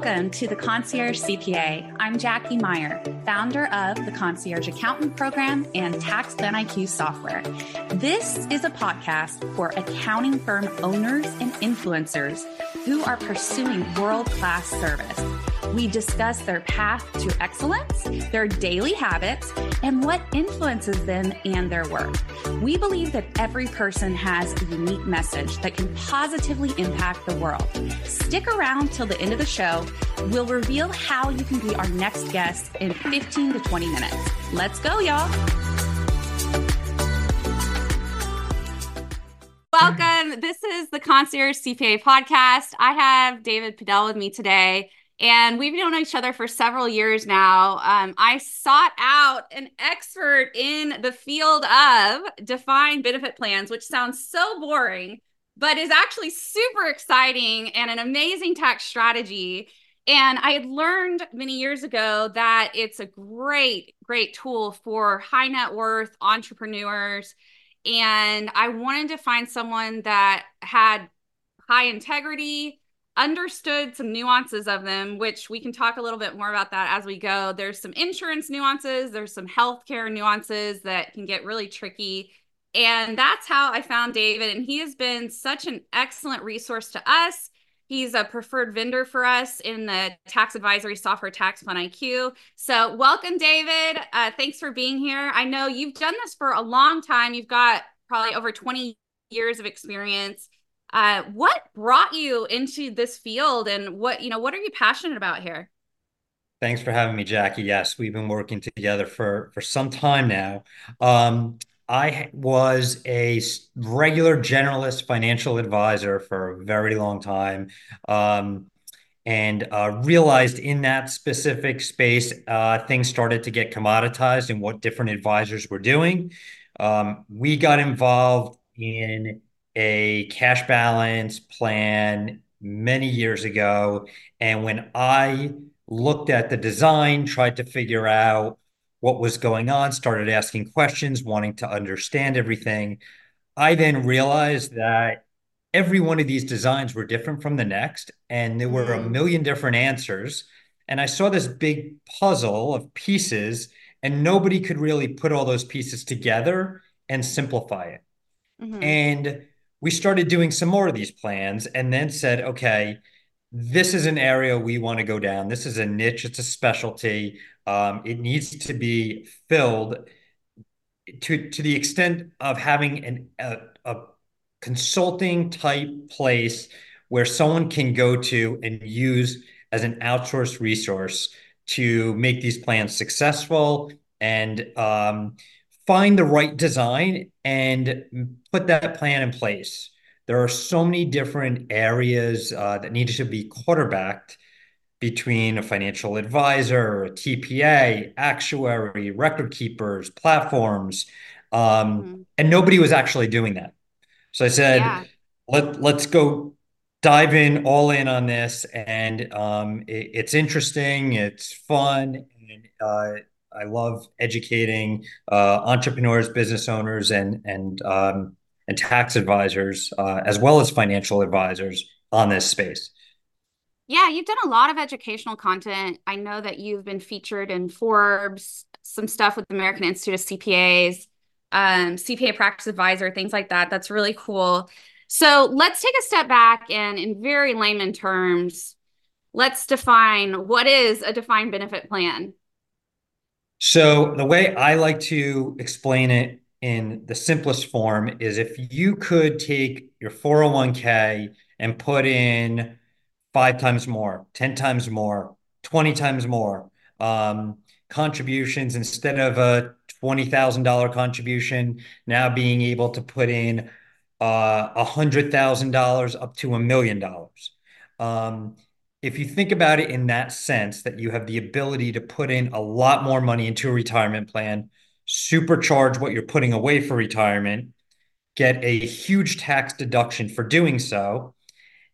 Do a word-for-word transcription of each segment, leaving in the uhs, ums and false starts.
Welcome to the Concierge C P A. I'm Jackie Meyer, founder of the Concierge Accountant Program and TaxPlanIQ software. This is a podcast for accounting firm owners and influencers who are pursuing world-class service. We discuss their path to excellence, their daily habits, and what influences them and their work. We believe that every person has a unique message that can positively impact the world. Stick around till the end of the show. We'll reveal how you can be our next guest in fifteen to twenty minutes. Let's go, y'all. Welcome. This is the Concierge C P A podcast. I have David Podell with me today. And we've known each other for several years now. Um, I sought out an expert in the field of defined benefit plans, which sounds so boring, but is actually super exciting and an amazing tax strategy. And I had learned many years ago that it's a great, great tool for high net worth entrepreneurs. And I wanted to find someone that had high integrity, understood some nuances of them, which we can talk a little bit more about that as we go. There's some insurance nuances, there's some healthcare nuances that can get really tricky. And that's how I found David. And he has been such an excellent resource to us. He's a preferred vendor for us in the tax advisory software TaxPlanIQ. So welcome, David. Uh, thanks for being here. I know you've done this for a long time. You've got probably over twenty years of experience. Uh, what brought you into this field, and what, you know, what are you passionate about here? Thanks for having me, Jackie. Yes, we've been working together for, for some time now. Um, I was a regular generalist financial advisor for a very long time. Um, and uh, realized in that specific space, uh, things started to get commoditized in what different advisors were doing. Um, we got involved in a cash balance plan many years ago. And when I looked at the design, tried to figure out what was going on, started asking questions, wanting to understand everything, I then realized that every one of these designs were different from the next. And there were a million different answers. And I saw this big puzzle of pieces, and nobody could really put all those pieces together and simplify it. Mm-hmm. And we started doing some more of these plans, and then said, okay, this is an area we want to go down. This is a niche. It's a specialty. Um, it needs to be filled to, to the extent of having an, a, a consulting type place where someone can go to and use as an outsourced resource to make these plans successful and um, find the right design and put that plan in place. There are so many different areas uh, that need to be quarterbacked between a financial advisor, a T P A, actuary, record keepers, platforms, um, mm-hmm. and nobody was actually doing that. So I said, yeah. Let, let's go dive in all in on this. And um, it, it's interesting, it's fun, and uh, I love educating uh, entrepreneurs, business owners, and and um, and tax advisors, uh, as well as financial advisors on this space. Yeah, you've done a lot of educational content. I know that you've been featured in Forbes, some stuff with the American Institute of C P As, um, C P A Practice Advisor, things like that. That's really cool. So let's take a step back and, in very layman terms, let's define what is a defined benefit plan. So the way I like to explain it in the simplest form is if you could take your four oh one k and put in five times more, ten times more, twenty times more um, contributions, instead of a twenty thousand dollars contribution, now being able to put in uh, one hundred thousand dollars up to a million dollars. Um, If you think about it in that sense, that you have the ability to put in a lot more money into a retirement plan, supercharge what you're putting away for retirement, get a huge tax deduction for doing so,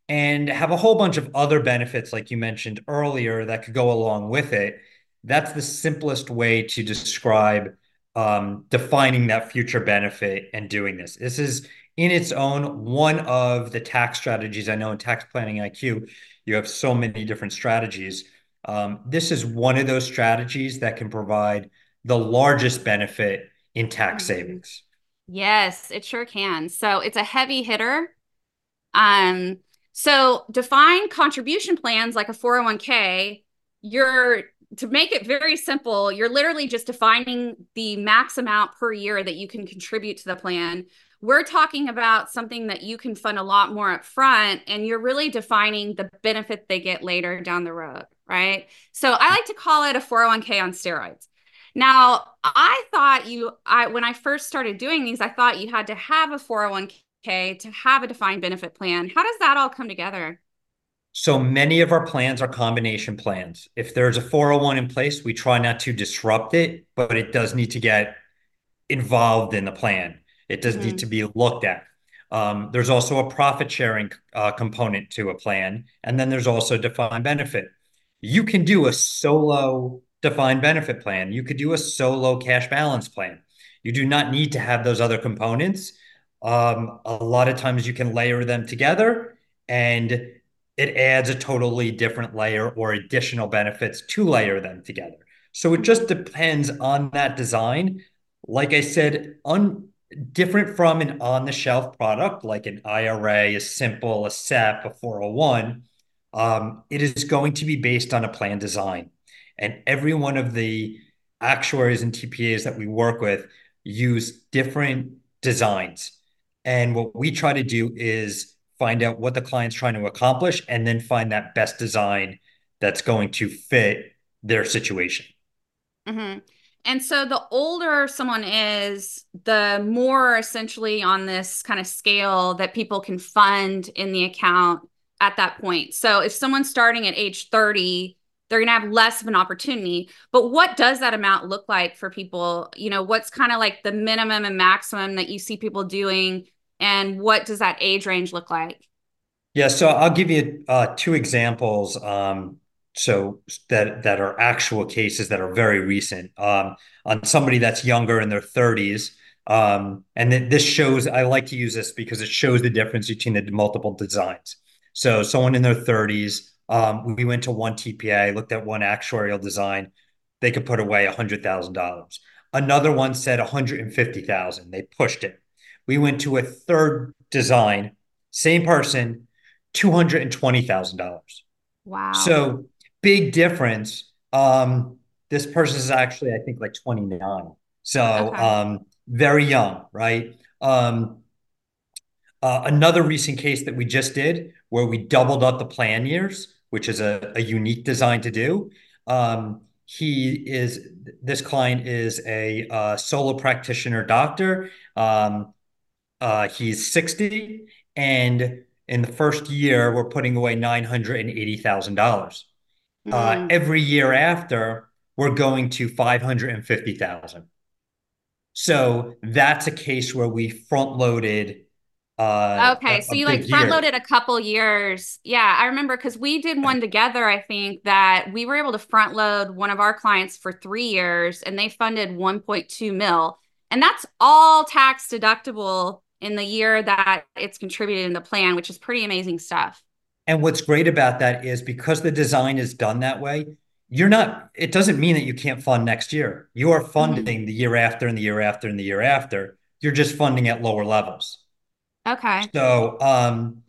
and have a whole bunch of other benefits, like you mentioned earlier, that could go along with it. That's the simplest way to describe um, defining that future benefit and doing this. This is in its own one of the tax strategies. I know in Tax Planning I Q, you have so many different strategies. Um, this is one of those strategies that can provide the largest benefit in tax savings. Yes, it sure can. So it's a heavy hitter. Um, so defined contribution plans like a four oh one K, you're, to make it very simple, you're literally just defining the max amount per year that you can contribute to the plan. We're talking about something that you can fund a lot more up front, and you're really defining the benefit they get later down the road, right? So I like to call it a four oh one K on steroids. Now, I thought you, I when I first started doing these, I thought you had to have a four oh one K to have a defined benefit plan. How does that all come together? So many of our plans are combination plans. If there's a four oh one in place, we try not to disrupt it, but it does need to get involved in the plan. It does mm-hmm. need to be looked at. Um, there's also a profit sharing uh, component to a plan. And then there's also defined benefit. You can do a solo defined benefit plan. You could do a solo cash balance plan. You do not need to have those other components. Um, a lot of times you can layer them together, and it adds a totally different layer or additional benefits to layer them together. So it just depends on that design. Like I said, un- different from an on-the-shelf product, like an I R A, a simple, a S E P, a four oh one, um, it is going to be based on a plan design. And every one of the actuaries and T P As that we work with use different designs. And what we try to do is find out what the client's trying to accomplish, and then find that best design that's going to fit their situation. Mm-hmm. And so the older someone is, the more essentially on this kind of scale that people can fund in the account at that point. So if someone's starting at age thirty, they're going to have less of an opportunity. But what does that amount look like for people? You know, what's kind of like the minimum and maximum that you see people doing? And what does that age range look like? Yeah, so I'll give you uh, two examples um, so that, that are actual cases that are very recent um, on somebody that's younger in their thirties. Um, and then this shows, I like to use this because it shows the difference between the multiple designs. So someone in their thirties, um, we went to one T P A, looked at one actuarial design, they could put away one hundred thousand dollars. Another one said one hundred fifty thousand dollars, they pushed it. We went to a third design, same person, two hundred twenty thousand dollars. Wow. So big difference. Um, this person is actually, I think, like twenty-nine. So okay. um, very young, right? Um, uh, another recent case that we just did where we doubled up the plan years, which is a, a unique design to do. Um, he is, this client is a uh, solo practitioner doctor. Um, Uh, he's sixty, and in the first year, we're putting away nine hundred eighty thousand dollars. Mm-hmm. Uh, every year after, we're going to five hundred fifty thousand dollars. So that's a case where we front-loaded. Uh, okay, a, so you like front-loaded year. a couple years. Yeah, I remember because we did one together, I think, that we were able to front-load one of our clients for three years, and they funded one point two mil. And that's all tax deductible in the year that it's contributed in the plan, which is pretty amazing stuff. And what's great about that is because the design is done that way, you're not, it doesn't mean that you can't fund next year. You are funding mm-hmm. the year after and the year after and the year after. You're just funding at lower levels. Okay. So um,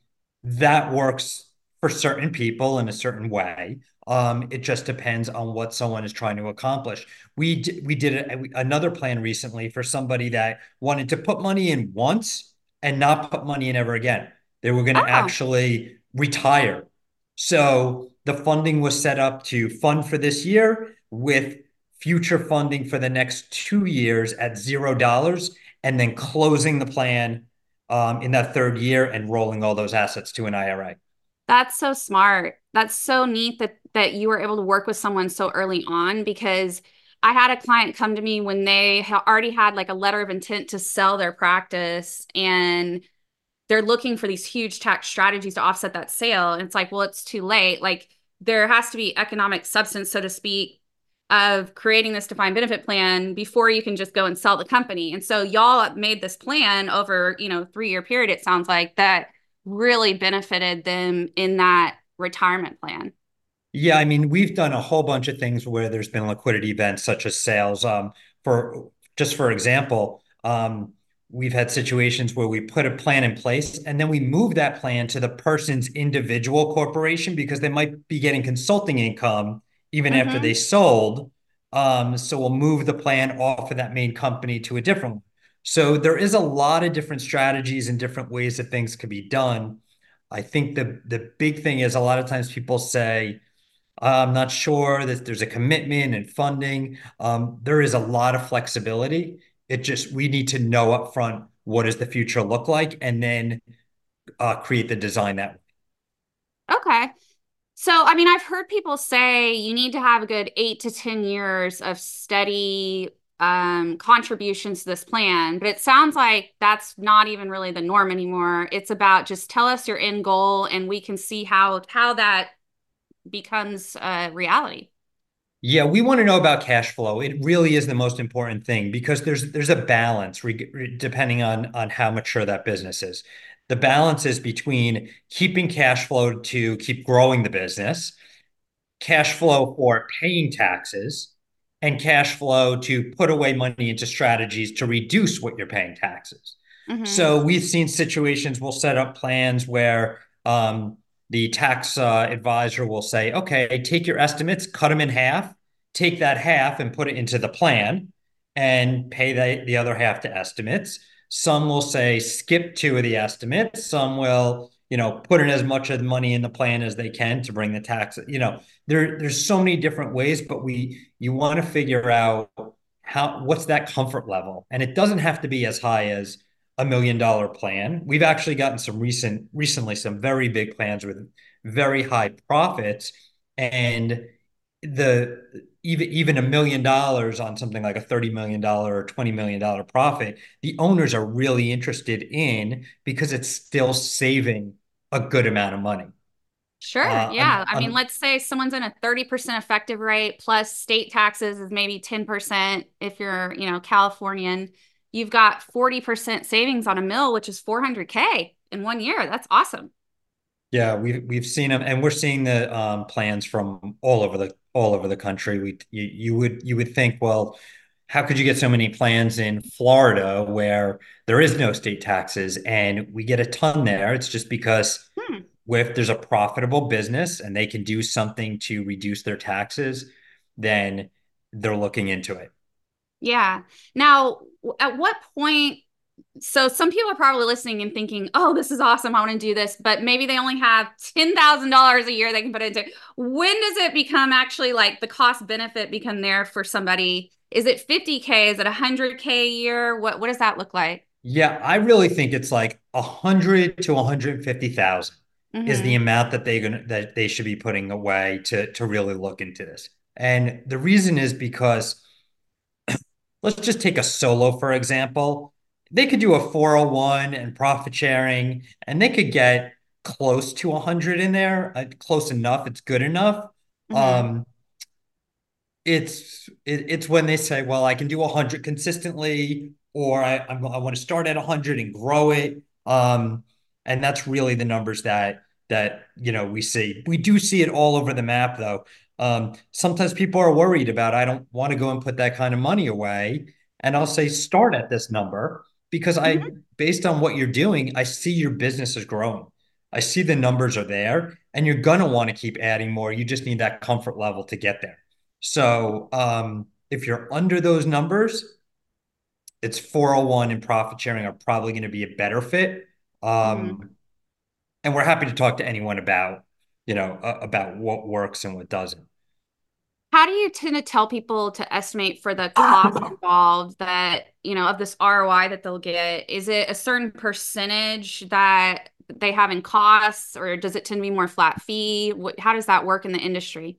that works for certain people in a certain way. Um, it just depends on what someone is trying to accomplish. We d- we did a, a, another plan recently for somebody that wanted to put money in once and not put money in ever again. They were going to oh. actually retire. So the funding was set up to fund for this year with future funding for the next two years at zero dollars, and then closing the plan um, in that third year and rolling all those assets to an I R A. That's so smart. That's so neat that that you were able to work with someone so early on, because I had a client come to me when they ha- already had like a letter of intent to sell their practice, and they're looking for these huge tax strategies to offset that sale. And it's like, well, it's too late. Like there has to be economic substance, so to speak, of creating this defined benefit plan before you can just go and sell the company. And so y'all made this plan over, you know, three year period, it sounds like, that really benefited them in that retirement plan. Yeah. I mean, we've done a whole bunch of things where there's been liquidity events such as sales. Um, for just for example, um, we've had situations where we put a plan in place and then we move that plan to the person's individual corporation because they might be getting consulting income even mm-hmm. after they sold. Um, so we'll move the plan off of that main company to a different one. So there is a lot of different strategies and different ways that things can be done. I think the, the big thing is a lot of times people say, I'm not sure that there's a commitment and funding. Um, there is a lot of flexibility. It just, we need to know upfront, what does the future look like, and then uh, create the design that way. Okay. So, I mean, I've heard people say you need to have a good eight to ten years of steady um, contributions to this plan, but it sounds like that's not even really the norm anymore. It's about just tell us your end goal and we can see how, how that becomes a reality. Yeah, we want to know about cash flow. It really is the most important thing because there's there's a balance re- re- depending on, on how mature that business is. The balance is between keeping cash flow to keep growing the business, cash flow for paying taxes, and cash flow to put away money into strategies to reduce what you're paying taxes. Mm-hmm. So we've seen situations, we'll set up plans where um, the tax uh, advisor will say, okay, take your estimates, cut them in half, take that half and put it into the plan and pay the, the other half to estimates. Some will say skip two of the estimates. Some will, you know, put in as much of the money in the plan as they can to bring the tax. You know, there, there's so many different ways, but we, you want to figure out how, what's that comfort level. And it doesn't have to be as high as a million dollar plan. We've actually gotten some recent, recently, some very big plans with very high profits, and the, even, even a million dollars on something like a thirty million dollars or twenty million dollars profit, the owners are really interested in because it's still saving a good amount of money. Sure. Uh, yeah. I'm, I'm, I mean, let's say someone's in a thirty percent effective rate plus state taxes is maybe ten percent. If you're, you know, Californian, you've got forty percent savings on a mill, which is four hundred K in one year. That's awesome. Yeah, we've, we've seen them, and we're seeing the um, plans from all over the all over the country. We you, you would you would think, well, how could you get so many plans in Florida where there is no state taxes? And we get a ton there. It's just because hmm. if there's a profitable business and they can do something to reduce their taxes, then they're looking into it. Yeah. Now, at what point? So some people are probably listening and thinking, oh, this is awesome, I want to do this, but maybe they only have ten thousand dollars a year they can put into it. When does it become actually like the cost benefit become there for somebody? Is it fifty K? Is it one hundred K a year? What what does that look like? Yeah, I really think it's like one hundred to one hundred fifty thousand mm-hmm. is the amount that they gonna that they should be putting away to to really look into this. And the reason is because let's just take a solo, for example. They could do a four oh one and profit sharing, and they could get close to one hundred in there. Uh, close enough. It's good enough. Mm-hmm. Um, it's it, it's when they say, well, I can do one hundred consistently, or I, I want to start at one hundred and grow it. Um, and that's really the numbers that, that you know, we see. We do see it all over the map, though. Um, sometimes people are worried about, I don't want to go and put that kind of money away. And I'll say, start at this number. Because I, mm-hmm. based on what you're doing, I see your business is growing. I see the numbers are there, and you're going to want to keep adding more. You just need that comfort level to get there. So um, if you're under those numbers, it's four oh one and profit sharing are probably going to be a better fit. Um, mm-hmm. And we're happy to talk to anyone about, you know, uh, about what works and what doesn't. How do you tend to tell people to estimate for the cost involved that, you know, of this R O I that they'll get? Is it a certain percentage that they have in costs, or does it tend to be more flat fee? What, how does that work in the industry?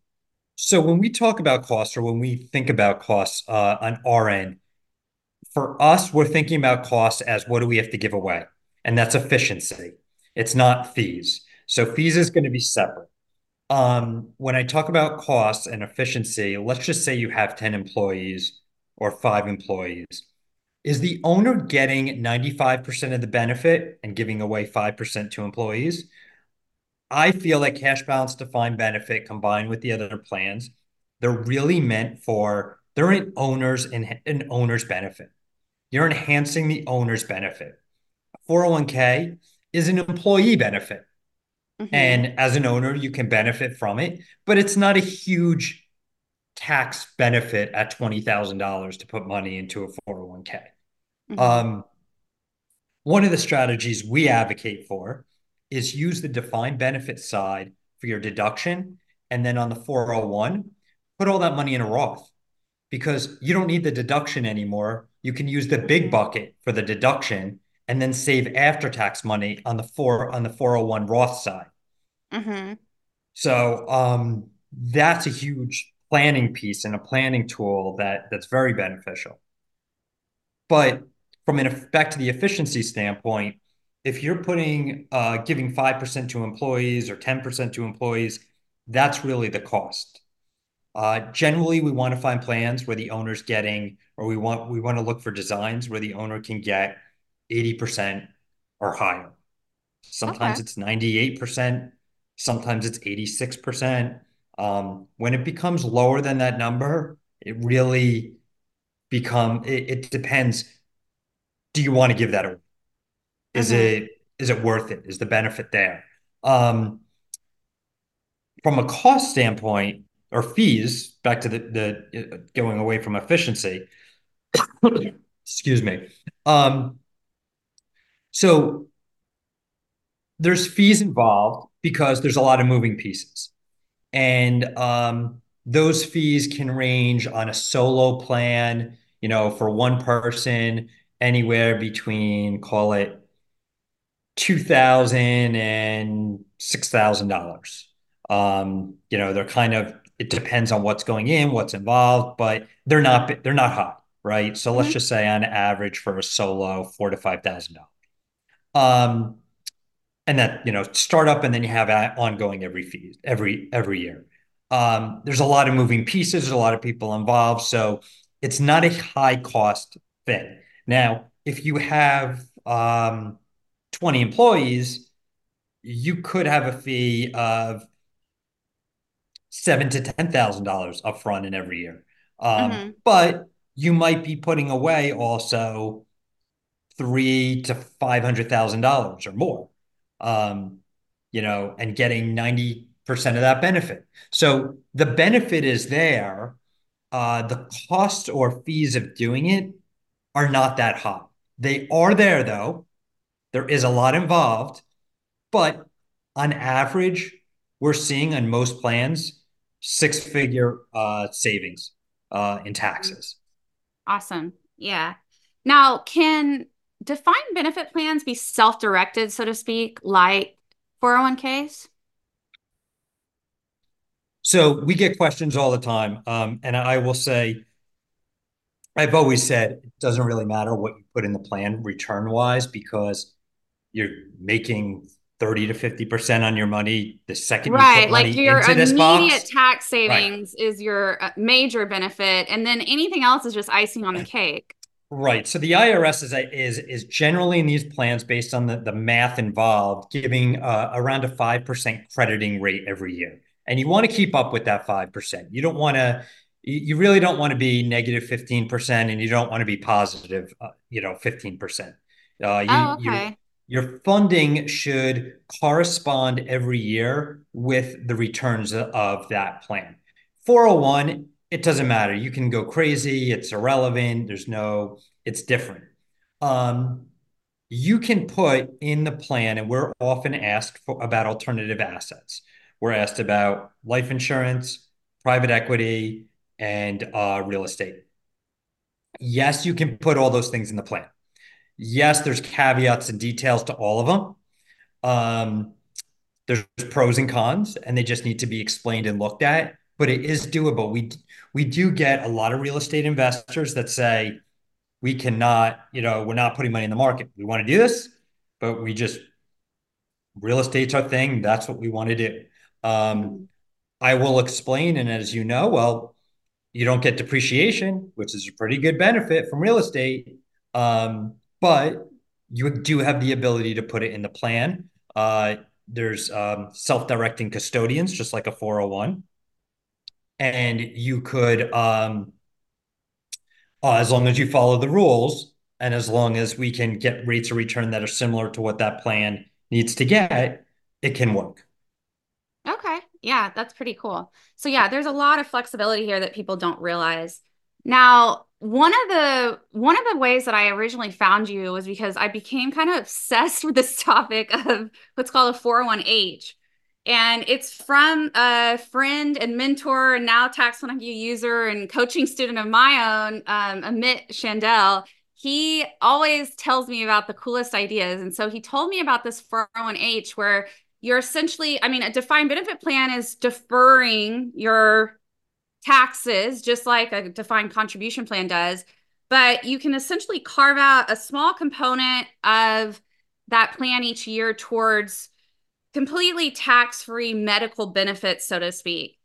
So when we talk about costs, or when we think about costs uh, on our end, for us, we're thinking about costs as what do we have to give away? And that's efficiency. It's not fees. So fees is going to be separate. Um, when I talk about costs and efficiency, let's just say you have ten employees or five employees. Is the owner getting ninety-five percent of the benefit and giving away five percent to employees? I feel that cash balance defined benefit combined with the other plans, they're really meant for, they're an owner's, an owner's benefit. You're enhancing the owner's benefit. four oh one k is an employee benefit. Mm-hmm. And as an owner, you can benefit from it, but it's not a huge tax benefit at twenty thousand dollars to put money into a four oh one k. Mm-hmm. Um, one of the strategies we advocate for is use the defined benefit side for your deduction. And then on the four oh one, put all that money in a Roth because you don't need the deduction anymore. You can use the big bucket for the deduction and then save after-tax money on the four on the four oh one Roth side. Mm-hmm. So um, that's a huge planning piece and a planning tool that that's very beneficial. But from an back to the efficiency standpoint, if you're putting, uh, giving five percent to employees or ten percent to employees, that's really the cost. Uh, generally, we want to find plans where the owner's getting, or we want we want to look for designs where the owner can get eighty percent or higher. Sometimes okay. it's ninety-eight percent. Sometimes it's eighty-six percent. Um, when it becomes lower than that number, it really become, it, it depends. Do you want to give that away? Is mm-hmm. it is it worth it? Is the benefit there? Um, from a cost standpoint or fees, back to the, the going away from efficiency, excuse me. Um, so there's fees involved because there's a lot of moving pieces. And um, those fees can range on a solo plan, you know, for one person, anywhere between, call it, two thousand dollars and six thousand dollars. Um, you know, they're kind of, it depends on what's going in, what's involved, but they're not, they're not high, right? So mm-hmm. let's just say on average for a solo, four to five thousand dollars. Um, and that, you know, start up and then you have ongoing every fee, every, every year. Um, there's a lot of moving pieces. There's a lot of people involved. So it's not a high cost thing. Now, if you have, um, twenty employees, you could have a fee of seven to ten thousand dollars upfront in every year, um, mm-hmm. but you might be putting away also three to five hundred thousand dollars or more, um, you know, and getting ninety percent of that benefit. So the benefit is there. Uh, the costs or fees of doing it are not that high. They are there though. There is a lot involved, but on average, we're seeing on most plans, six-figure uh, savings uh, in taxes. Awesome. Yeah. Now, can defined benefit plans be self-directed, so to speak, like four oh one k's? So we get questions all the time. Um, and I will say, I've always said, it doesn't really matter what you put in the plan return-wise because you're making thirty to fifty percent on your money the second right, you put like money your into this box. Right, like your immediate tax savings right. is your major benefit, and then anything else is just icing on the cake. Right. So the I R S is is, is generally in these plans based on the, the math involved, giving uh, around a five percent crediting rate every year, and you want to keep up with that five percent. You don't want to. You really don't want to be negative fifteen percent, and you don't want to be positive, uh, you know, fifteen percent. Uh, you, oh, okay. You, Your funding should correspond every year with the returns of that plan. four oh one, it doesn't matter. You can go crazy. It's irrelevant. There's no, it's different. Um, you can put in the plan, and we're often asked for, about alternative assets. We're asked about life insurance, private equity, and uh, real estate. Yes, you can put all those things in the plan. Yes, there's caveats and details to all of them. Um, there's pros and cons, and they just need to be explained and looked at, but it is doable. We we do get a lot of real estate investors that say, we cannot, you know, we're not putting money in the market. We want to do this, but we just, real estate's our thing. That's what we want to do. Um, I will explain, and as you know, well, you don't get depreciation, which is a pretty good benefit from real estate, um, but you do have the ability to put it in the plan. Uh, there's um, self-directing custodians, just like a four oh one. And you could, um, uh, as long as you follow the rules, and as long as we can get rates of return that are similar to what that plan needs to get, it can work. Okay. Yeah, that's pretty cool. So yeah, there's a lot of flexibility here that people don't realize. Now, one of the one of the ways that I originally found you was because I became kind of obsessed with this topic of what's called a four oh one H. And it's from a friend and mentor and now TaxPlanIQ user and coaching student of my own, um, Amit Chandel. He always tells me about the coolest ideas. And so he told me about this four oh one H where you're essentially, I mean, a defined benefit plan is deferring your taxes, just like a defined contribution plan does, but you can essentially carve out a small component of that plan each year towards completely tax-free medical benefits, so to speak.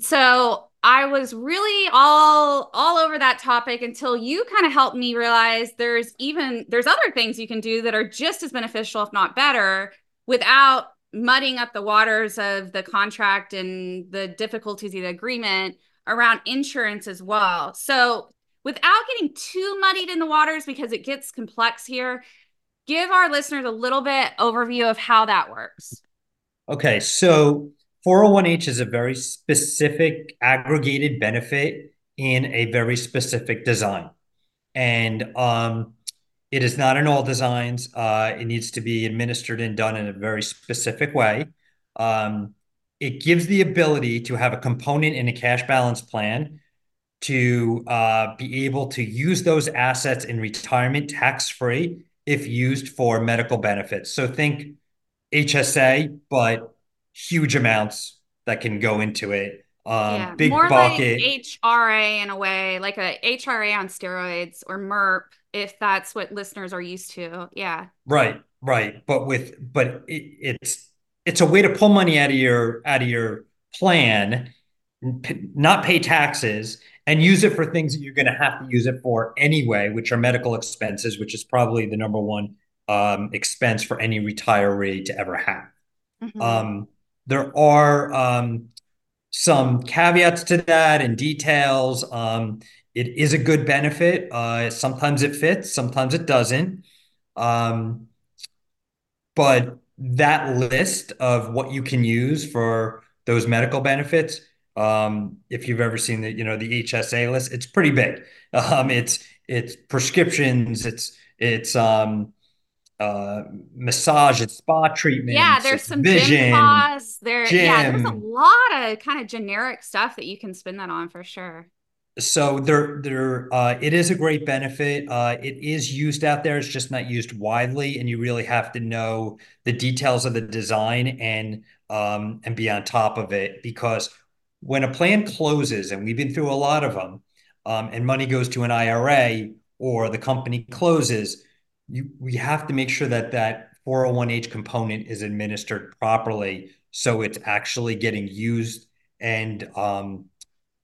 So I was really all, all over that topic until you kind of helped me realize there's even, there's other things you can do that are just as beneficial, if not better, without mudding up the waters of the contract and the difficulties of the agreement around insurance as well. So without getting too muddied in the waters, because it gets complex here, give our listeners a little bit overview of how that works. Okay, so four oh one H is a very specific aggregated benefit in a very specific design. And um, it is not in all designs. Uh, it needs to be administered and done in a very specific way. Um, it gives the ability to have a component in a cash balance plan to uh, be able to use those assets in retirement tax-free if used for medical benefits. So think H S A, but huge amounts that can go into it. Um, yeah, big more bucket. Like H R A in a way, like a H R A on steroids, or MERP, if that's what listeners are used to. Yeah. Right, right. But with but it, it's it's a way to pull money out of your out of your plan, not pay taxes, and use it for things that you're going to have to use it for anyway, which are medical expenses, which is probably the number one um, expense for any retiree to ever have. Mm-hmm. Um, there are um, some caveats to that and details. Um, it is a good benefit. Uh, sometimes it fits, sometimes it doesn't. Um, but that list of what you can use for those medical benefits, um, if you've ever seen the, you know, the H S A list, it's pretty big. Um, it's, it's prescriptions, it's, it's, um, Uh, massage and spa treatments. Yeah, there's some vision, gym costs. There, gym. Yeah, there's a lot of kind of generic stuff that you can spend that on for sure. So there, there, uh, it is a great benefit. Uh, it is used out there. It's just not used widely, and you really have to know the details of the design and um, and be on top of it, because when a plan closes, and we've been through a lot of them, um, and money goes to an I R A or the company closes, You, we have to make sure that that four oh one H component is administered properly, so it's actually getting used and um,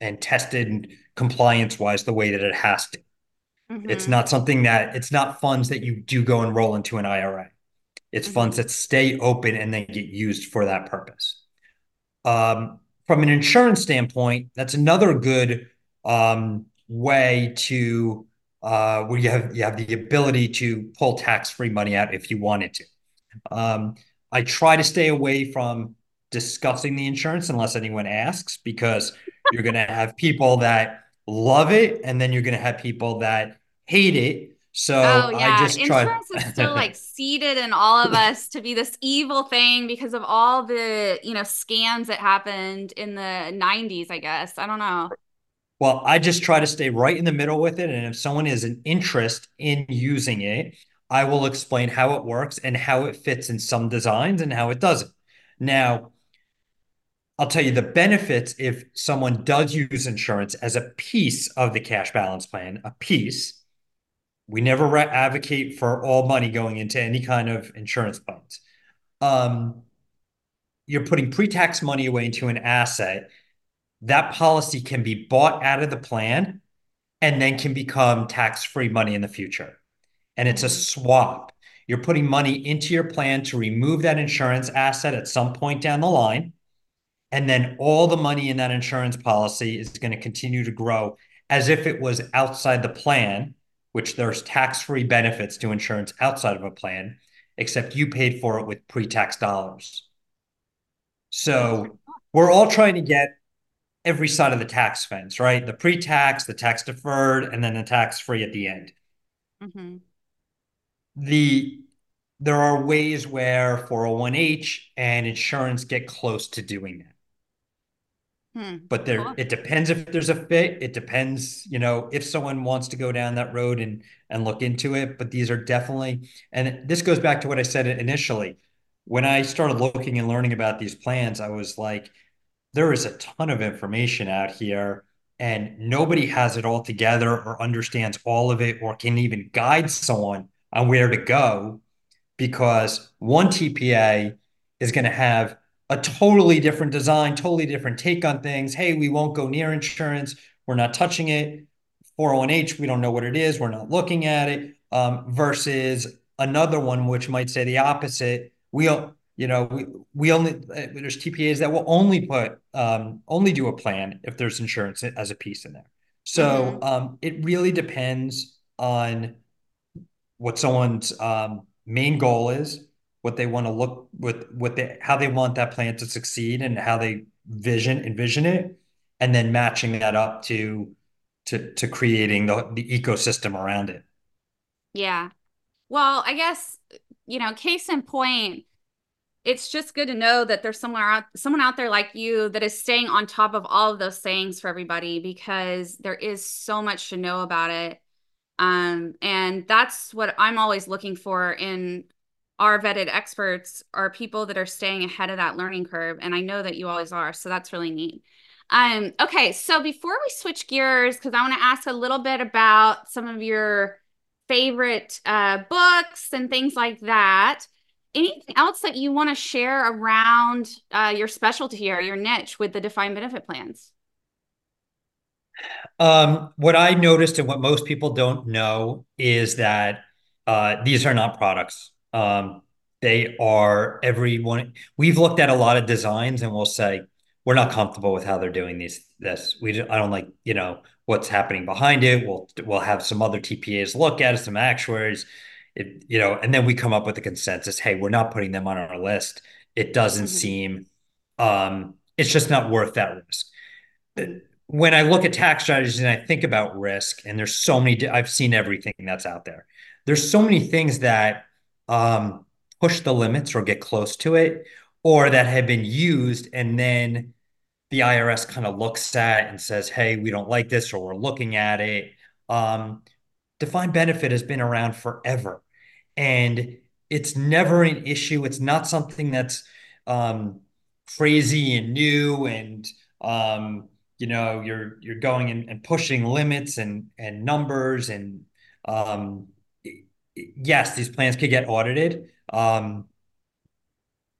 and tested compliance-wise the way that it has to. Mm-hmm. It's not something that, it's not funds that you do go and roll into an I R A. It's mm-hmm. funds that stay open and then get used for that purpose. Um, from an insurance standpoint, that's another good um, way to Uh, where you have you have the ability to pull tax-free money out if you wanted to. Um, I try to stay away from discussing the insurance unless anyone asks, because you're going to have people that love it, and then you're going to have people that hate it. So oh, yeah. I just try. Insurance is still like seeded in all of us to be this evil thing because of all the you know scams that happened in the nineties. I guess I don't know. Well, I just try to stay right in the middle with it. And if someone is an interest in using it, I will explain how it works and how it fits in some designs and how it doesn't. Now, I'll tell you the benefits if someone does use insurance as a piece of the cash balance plan, a piece. We never re- advocate for all money going into any kind of insurance plans. Um, you're putting pre-tax money away into an asset, that policy can be bought out of the plan and then can become tax-free money in the future. And it's a swap. You're putting money into your plan to remove that insurance asset at some point down the line. And then all the money in that insurance policy is going to continue to grow as if it was outside the plan, which there's tax-free benefits to insurance outside of a plan, except you paid for it with pre-tax dollars. So we're all trying to get every side of the tax fence, right? The pre-tax, the tax deferred, and then the tax-free at the end. Mm-hmm. The there are ways where four oh one H and insurance get close to doing that. Hmm. But there, huh. it depends if there's a fit. It depends, you know, if someone wants to go down that road and, and look into it. But these are definitely, and this goes back to what I said initially. When I started looking and learning about these plans, I was like, there is a ton of information out here and nobody has it all together or understands all of it or can even guide someone on where to go, because one T P A is going to have a totally different design, totally different take on things. Hey, we won't go near insurance. We're not touching it. four oh one H, we don't know what it is. We're not looking at it. Um, versus another one, which might say the opposite. We'll, you know, we, we only, there's T P As that will only put, um, only do a plan if there's insurance as a piece in there. So um, it really depends on what someone's um, main goal is, what they want to look with, what they, how they want that plan to succeed and how they vision envision it, and then matching that up to, to, to creating the, the ecosystem around it. Yeah. Well, I guess, you know, case in point, it's just good to know that there's someone out, someone out there like you that is staying on top of all of those things for everybody, because there is so much to know about it. Um, and that's what I'm always looking for in our vetted experts, are people that are staying ahead of that learning curve. And I know that you always are. So that's really neat. Um, okay. So before we switch gears, because I want to ask a little bit about some of your favorite uh, books and things like that. Anything else that you want to share around uh, your specialty or your niche with the defined benefit plans? Um, what I noticed and what most people don't know is that uh, these are not products. Um, they are everyone. We've looked at a lot of designs and we'll say, we're not comfortable with how they're doing these. This we I don't like, you know, what's happening behind it. We'll we'll have some other T P As look at it, some actuaries, it, you know, and then we come up with a consensus. Hey, we're not putting them on our list. It doesn't mm-hmm. seem. Um, it's just not worth that risk. It, When I look at tax strategies and I think about risk, and there's so many, I've seen everything that's out there. There's so many things that um, push the limits or get close to it, or that have been used. And then the I R S kind of looks at and says, hey, we don't like this, or we're looking at it. Um, defined benefit has been around forever and it's never an issue. It's not something that's um, crazy and new and, um, you know, you're, you're going in and pushing limits and, and numbers. And, um, yes, these plans could get audited. Um,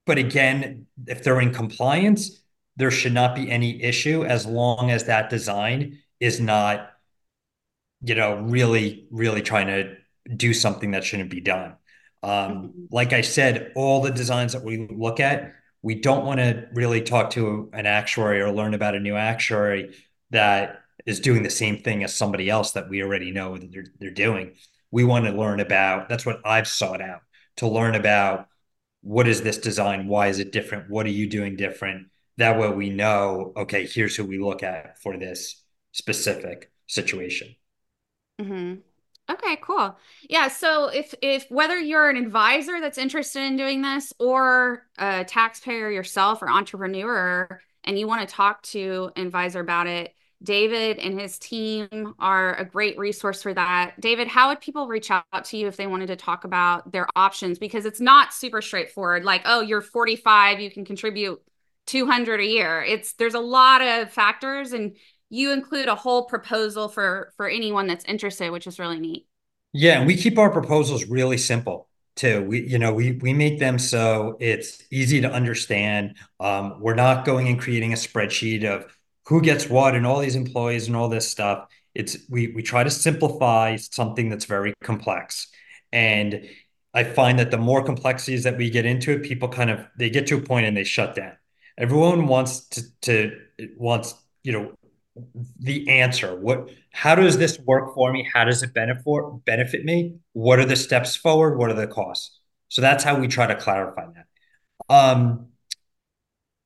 but again, if they're in compliance, there should not be any issue as long as that design is not, you know, really, really trying to do something that shouldn't be done. Um, like I said, all the designs that we look at, we don't want to really talk to an actuary or learn about a new actuary that is doing the same thing as somebody else that we already know that they're, they're doing. We want to learn about, that's what I've sought out, to learn about what is this design? Why is it different? What are you doing different? That way we know, okay, here's who we look at for this specific situation. Mm-hmm. Okay, cool. Yeah. So if, if whether you're an advisor that's interested in doing this, or a taxpayer yourself or entrepreneur, and you want to talk to an advisor about it, David and his team are a great resource for that. David, how would people reach out to you if they wanted to talk about their options? Because it's not super straightforward. Like, oh, you're forty-five, you can contribute two hundred a year. It's, there's a lot of factors, and you include a whole proposal for, for anyone that's interested, which is really neat. Yeah. And we keep our proposals really simple too. We, you know, we we make them so it's easy to understand. Um, we're not going and creating a spreadsheet of who gets what and all these employees and all this stuff. It's we we try to simplify something that's very complex. And I find that the more complexities that we get into it, people kind of, they get to a point and they shut down. Everyone wants to, to wants, you know, the answer. What, how does this work for me? How does it benefit, benefit me? What are the steps forward? What are the costs? So that's how we try to clarify that. Um,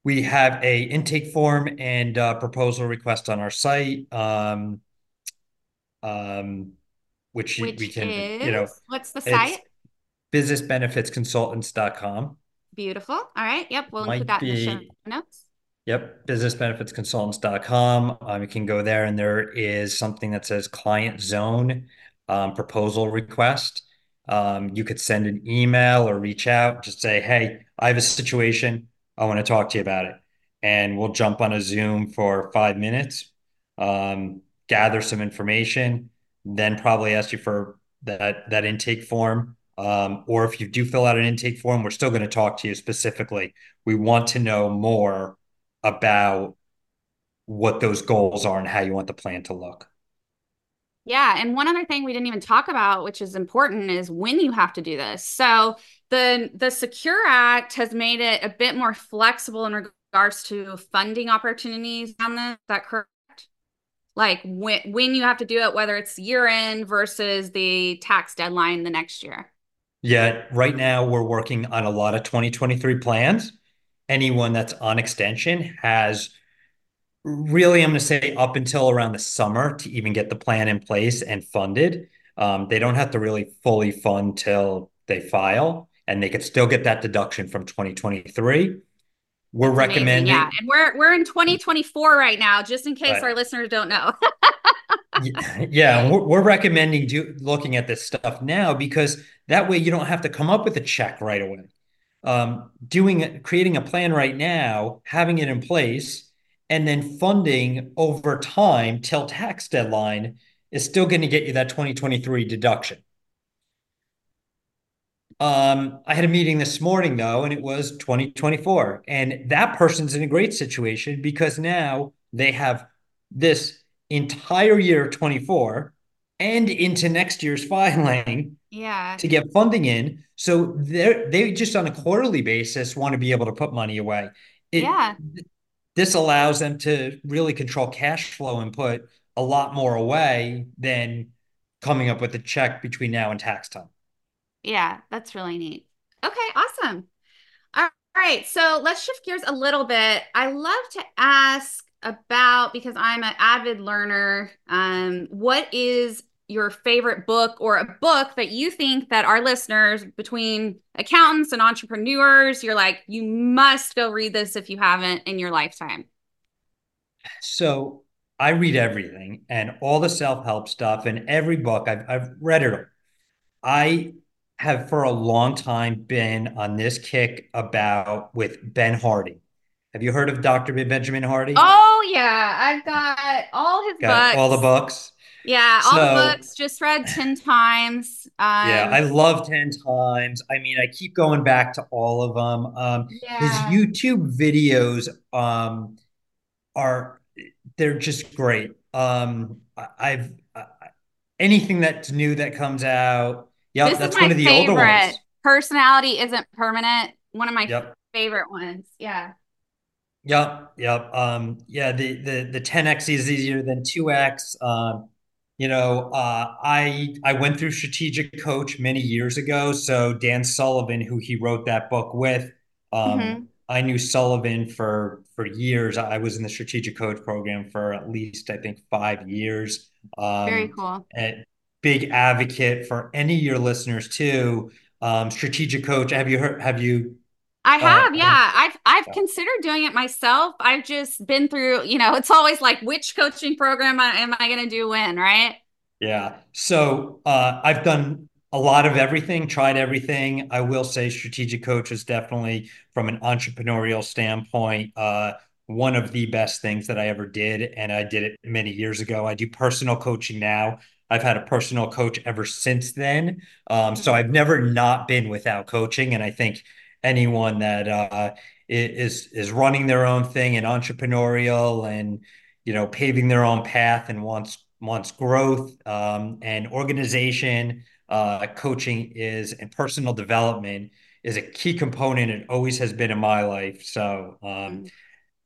we have a intake form and uh, proposal request on our site. Um, um, which, which we can, is, you know, what's the site? business benefits consultants dot com. Beautiful. All right. Yep. We'll Might include that be, in the show notes. Yep. business benefits consultants dot com. Um, you can go there and there is something that says client zone um, proposal request. Um, you could send an email or reach out, just say, hey, I have a situation. I want to talk to you about it. And we'll jump on a Zoom for five minutes, um, gather some information, then probably ask you for that, that intake form. Um, or if you do fill out an intake form, we're still going to talk to you specifically. We want to know more about what those goals are and how you want the plan to look. Yeah. And one other thing we didn't even talk about, which is important, is when you have to do this. So the, the SECURE Act has made it a bit more flexible in regards to funding opportunities on this. Is that correct? Like when, when you have to do it, whether it's year end versus the tax deadline the next year. Yeah. Right now we're working on a lot of twenty twenty-three plans. Anyone that's on extension has really, I'm going to say up until around the summer to even get the plan in place and funded. Um, they don't have to really fully fund till they file, and they could still get that deduction from twenty twenty-three. We're That's recommending. Amazing, yeah. And we're, we're in twenty twenty-four right now, just in case right. our listeners don't know. yeah, yeah. We're, we're recommending do, looking at this stuff now, because that way you don't have to come up with a check right away. Um, doing creating a plan right now, having it in place, and then funding over time till tax deadline is still going to get you that twenty twenty-three deduction. Um, I had a meeting this morning though, and it was twenty twenty-four, and that person's in a great situation because now they have this entire year of twenty-four and into next year's filing. Yeah. To get funding in. So they they just on a quarterly basis want to be able to put money away. It, yeah. This allows them to really control cash flow and put a lot more away than coming up with a check between now and tax time. Yeah, that's really neat. Okay, awesome. All right, so let's shift gears a little bit. I love to ask about, because I'm an avid learner, um, what is your favorite book or a book that you think that our listeners, between accountants and entrepreneurs, you're like, you must go read this if you haven't in your lifetime? So I read everything and all the self-help stuff and every book. I've, I've read it all. I have for a long time been on this kick about with Ben Hardy. Have you heard of Doctor Benjamin Hardy? Oh, yeah. I've got all his got books. All the books. Yeah, all so, the books, just read ten times. Um, yeah, I love ten times. I mean, I keep going back to all of them. Um, yeah. His YouTube videos um, are, they're just great. Um, I've, uh, anything that's new that comes out. Yeah, this that's is my one of the favorite. Older ones. Personality Isn't Permanent. One of my yep. favorite ones. Yeah. Yep. Yep. Um, yeah, the, the, the ten X Is Easier Than two X. Um, You know, uh, I I went through Strategic Coach many years ago. So Dan Sullivan, who he wrote that book with, um, mm-hmm. I knew Sullivan for for years. I was in the Strategic Coach program for at least, I think, five years. Um, Very cool. A big advocate for any of your listeners too. Um, Strategic Coach, have you heard? Have you? I have, uh, yeah. I've I've yeah. considered doing it myself. I've just been through, you know, it's always like, which coaching program am I going to do when, right? Yeah. So uh, I've done a lot of everything, tried everything. I will say Strategic Coach is definitely, from an entrepreneurial standpoint, uh, one of the best things that I ever did. And I did it many years ago. I do personal coaching now. I've had a personal coach ever since then. Um, so I've never not been without coaching. And I think anyone that uh, is is running their own thing and entrepreneurial and, you know, paving their own path and wants wants growth um, and organization, uh, coaching is and personal development is a key component. It always has been in my life. So um,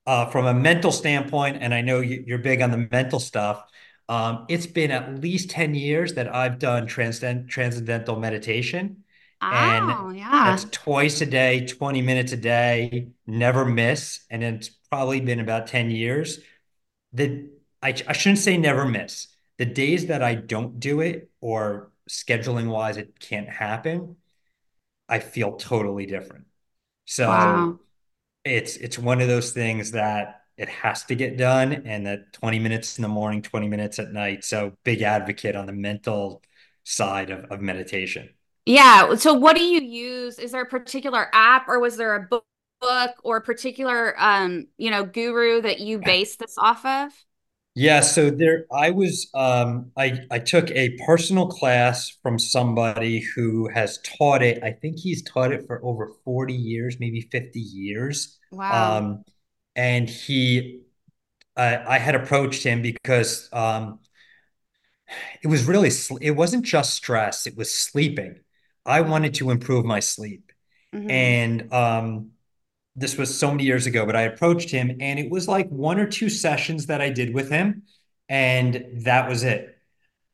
uh, from a mental standpoint, and I know you're big on the mental stuff, um, it's been at least ten years that I've done transcend- transcendental meditation. Oh, and yeah. That's twice a day, twenty minutes a day, never miss. And it's probably been about ten years. The, I, I shouldn't say never miss. The days that I don't do it, or scheduling wise, it can't happen, I feel totally different. So wow. it's it's one of those things that it has to get done, and that twenty minutes in the morning, twenty minutes at night. So big advocate on the mental side of, of meditation. Yeah. So what do you use? Is there a particular app, or was there a book or a particular, um, you know, guru that you base this off of? Yeah. So there, I was, um, I, I took a personal class from somebody who has taught it. I think he's taught it for over forty years, maybe fifty years. Wow. Um, and he, uh, I had approached him because, um, it was really, it wasn't just stress. It was sleeping. I wanted to improve my sleep. Mm-hmm. And, um, this was so many years ago, but I approached him, and it was like one or two sessions that I did with him, and that was it.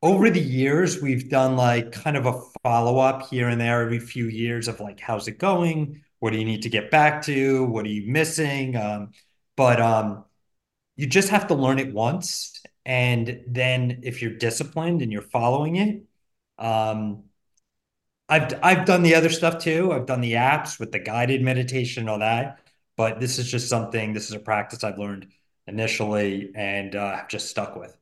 Over the years, we've done like kind of a follow-up here and there every few years of like, how's it going? What do you need to get back to? What are you missing? Um, but um, you just have to learn it once. And then if you're disciplined and you're following it, um, I've I've done the other stuff too. I've done the apps with the guided meditation and all that, but this is just something, this is a practice I've learned initially and uh, I've just stuck with.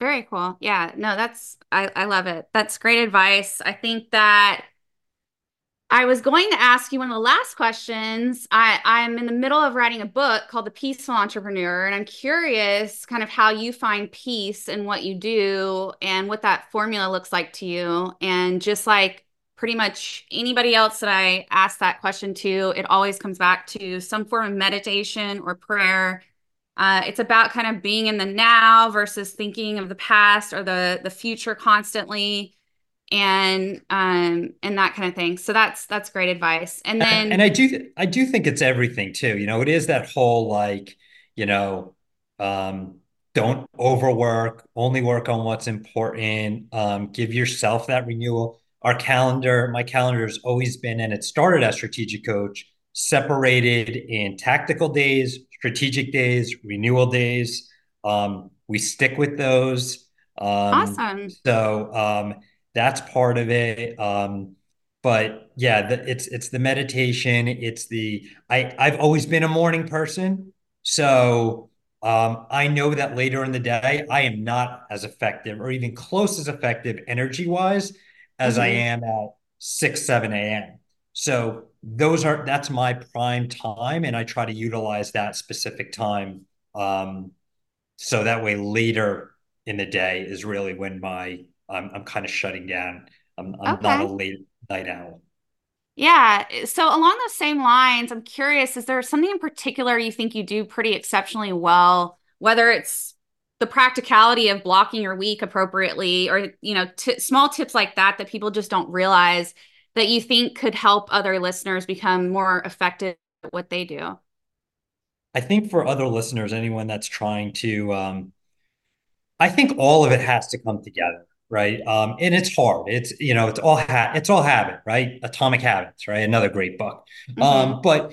Very cool. Yeah, no, that's, I, I love it. That's great advice. I think that I was going to ask you one of the last questions. I, I'm in the middle of writing a book called The Peaceful Entrepreneur, and I'm curious kind of how you find peace in what you do and what that formula looks like to you. And just like pretty much anybody else that I ask that question to, it always comes back to some form of meditation or prayer. Uh, it's about kind of being in the now versus thinking of the past or the, the future constantly. And, um, and that kind of thing. So that's, that's great advice. And then, and, and I do, th- I do think it's everything too. You know, it is that whole, like, you know, um, don't overwork, only work on what's important. Um, give yourself that renewal. Our calendar, my calendar has always been, and it started as Strategic Coach, separated in tactical days, strategic days, renewal days. Um, we stick with those. Um, awesome. So, um, that's part of it. Um, but yeah, the, it's, it's the meditation. It's the, I I've always been a morning person. So, um, I know that later in the day, I am not as effective or even close as effective energy wise as mm-hmm. I am at six, seven a.m. So those are, that's my prime time. And I try to utilize that specific time. Um, so that way later in the day is really when my, I'm I'm kind of shutting down. I'm, I'm okay. Not a late night owl. Yeah. So along those same lines, I'm curious, is there something in particular you think you do pretty exceptionally well, whether it's the practicality of blocking your week appropriately, or, you know, t- small tips like that, that people just don't realize that you think could help other listeners become more effective at what they do? I think for other listeners, anyone that's trying to, um, I think all of it has to come together. Right. Um, and it's hard. It's, you know, it's all, ha- it's all habit, right? Atomic Habits, right? Another great book. Mm-hmm. Um, but,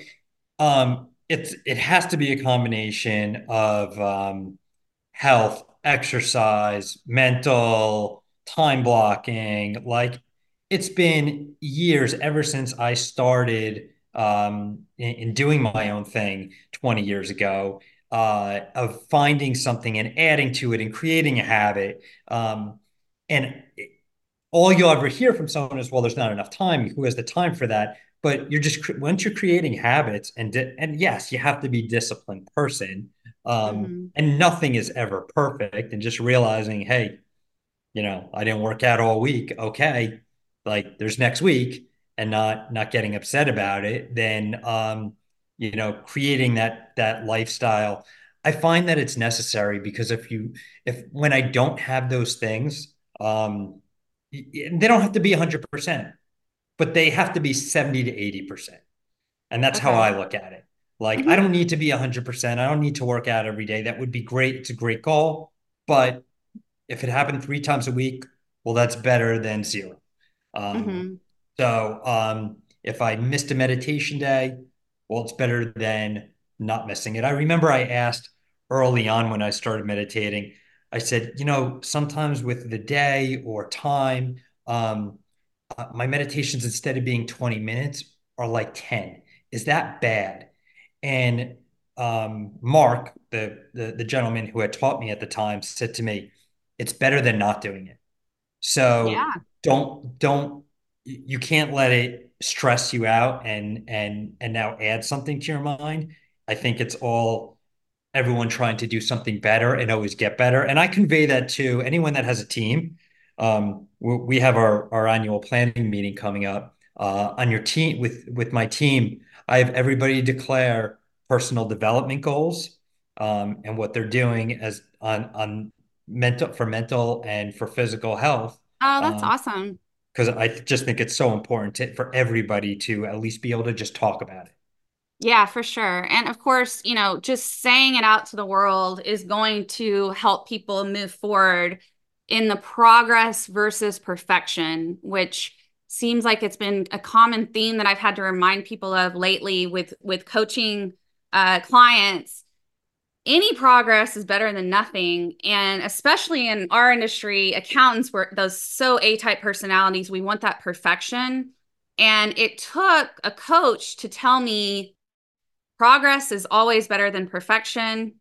um, it's, it has to be a combination of, um, health, exercise, mental, time blocking. Like, it's been years ever since I started, um, in, in doing my own thing twenty years ago, uh, of finding something and adding to it and creating a habit. Um, And all you'll ever hear from someone is, well, there's not enough time. Who has the time for that? But you're just, once you're creating habits and, di- and yes, you have to be a disciplined person. Um, mm-hmm. And nothing is ever perfect. And just realizing, hey, you know, I didn't work out all week. Okay. Like there's next week, and not, not getting upset about it. Then, um, you know, creating that, that lifestyle, I find that it's necessary, because if you, if, when I don't have those things, um, they don't have to be a hundred percent, but they have to be seventy to eighty percent. And that's okay. how I look at it. Like, mm-hmm. I don't need to be a hundred percent. I don't need to work out every day. That would be great. It's a great goal, but if it happened three times a week, well, that's better than zero. Um, mm-hmm. So um, if I missed a meditation day, well, it's better than not missing it. I remember I asked early on when I started meditating, I said, you know, sometimes with the day or time, um, uh, my meditations, instead of being twenty minutes, are like ten. Is that bad? And um, Mark, the, the the gentleman who had taught me at the time, said to me, it's better than not doing it. So yeah. don't, don't, you can't let it stress you out and, and, and now add something to your mind. I think it's all everyone trying to do something better and always get better. And I convey that to anyone that has a team. Um, we have our, our annual planning meeting coming up, uh, on your team with, with my team. I have everybody declare personal development goals, um, and what they're doing as on, on, mental for mental and for physical health. Oh, that's um, awesome. Because I just think it's so important to, for everybody to at least be able to just talk about it. Yeah, for sure. And of course, you know, just saying it out to the world is going to help people move forward in the progress versus perfection, which seems like it's been a common theme that I've had to remind people of lately with, with coaching uh, clients. Any progress is better than nothing. And especially in our industry, accountants were those so A-type personalities. We want that perfection. And it took a coach to tell me progress is always better than perfection.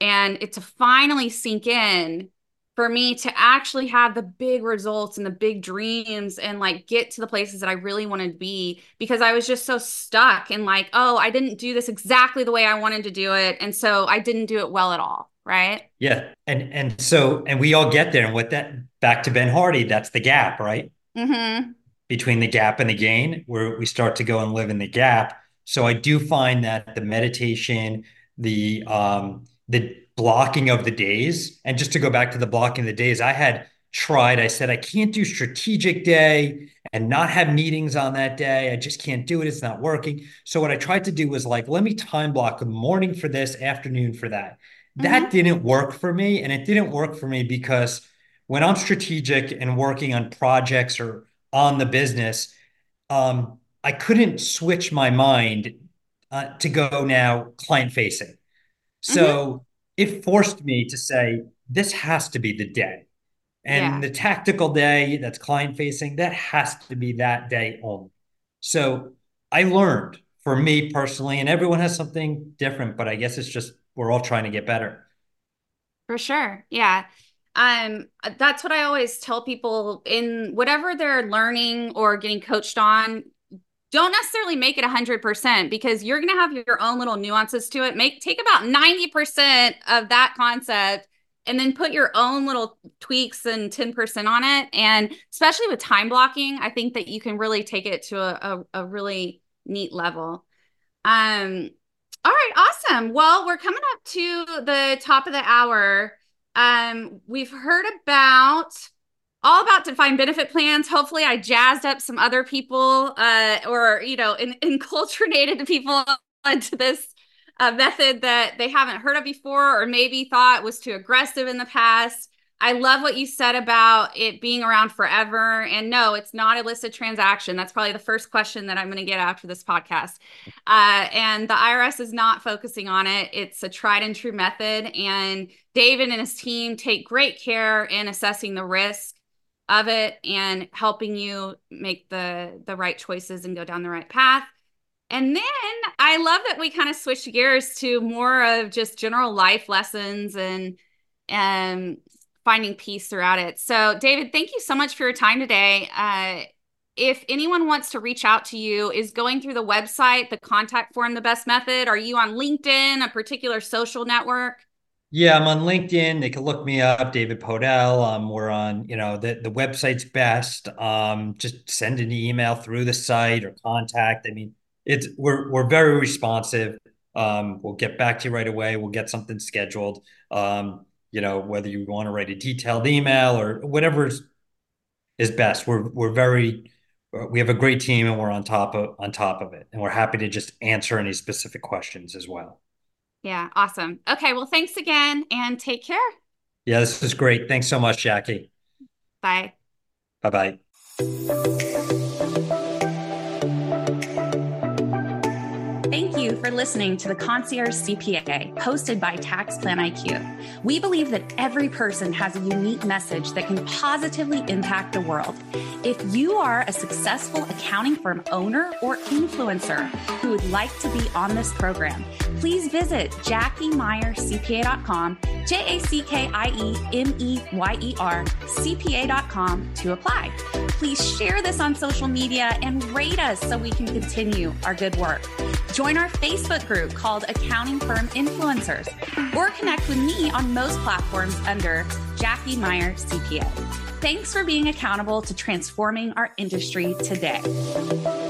And it to finally sink in for me to actually have the big results and the big dreams and like get to the places that I really wanted to be, because I was just so stuck in like, oh, I didn't do this exactly the way I wanted to do it. And so I didn't do it well at all. Right. Yeah. And, and so, and we all get there, and what that back to Ben Hardy, that's the gap, right? Mm-hmm. Between the gap and the gain, where we start to go and live in the gap. So I do find that the meditation, the, um, the, blocking of the days. And just to go back to the blocking of the days, I had tried, I said, I can't do strategic day and not have meetings on that day. I just can't do it. It's not working. So what I tried to do was like, let me time block the morning for this, afternoon for that. Mm-hmm. That didn't work for me. And it didn't work for me because when I'm strategic and working on projects or on the business, um, I couldn't switch my mind uh, to go now client facing. So mm-hmm. it forced me to say, this has to be the day. And yeah. the tactical day that's client facing, that has to be that day only. So I learned, for me personally, and everyone has something different, but I guess it's just, we're all trying to get better. For sure. Yeah. Um, that's what I always tell people in whatever they're learning or getting coached on. Don't necessarily make it one hundred percent, because you're going to have your own little nuances to it. Make Take about ninety percent of that concept and then put your own little tweaks and ten percent on it. And especially with time blocking, I think that you can really take it to a, a, a really neat level. Um, all right, awesome. Well, we're coming up to the top of the hour. Um, we've heard about... all about defined benefit plans. Hopefully I jazzed up some other people uh, or, you know, in, inculturated people into this uh, method that they haven't heard of before, or maybe thought was too aggressive in the past. I love what you said about it being around forever. And no, it's not a listed transaction. That's probably the first question that I'm going to get after this podcast. Uh, and the I R S is not focusing on it. It's a tried and true method. And David and his team take great care in assessing the risk of it and helping you make the, the right choices and go down the right path. And then I love that we kind of switched gears to more of just general life lessons and um, finding peace throughout it. So David, thank you so much for your time today. Uh, if anyone wants to reach out to you, is going through the website, the contact form, the best method? Are you on LinkedIn, a particular social network? Yeah, I'm on LinkedIn. They can look me up, David Podell. Um, we're on, you know, the, the website's best. Um, just send an email through the site or contact. I mean, it's we're we're very responsive. Um, we'll get back to you right away. We'll get something scheduled. Um, you know, whether you want to write a detailed email or whatever is, is best. We're we're very we have a great team, and we're on top of on top of it, and we're happy to just answer any specific questions as well. Yeah. Awesome. Okay. Well, thanks again and take care. Yeah, this is great. Thanks so much, Jackie. Bye. Bye-bye. Thank you for listening to the Concierge C P A, hosted by TaxPlanIQ. We believe that every person has a unique message that can positively impact the world. If you are a successful accounting firm owner or influencer who would like to be on this program, please visit Jackie Meyer C P A dot com, J A C K I E M E Y E R C P A dot com to apply. Please share this on social media and rate us so we can continue our good work. Join our Facebook group called Accounting Firm Influencers, or connect with me on most platforms under Jackie Meyer C P A. Thanks for being accountable to transforming our industry today.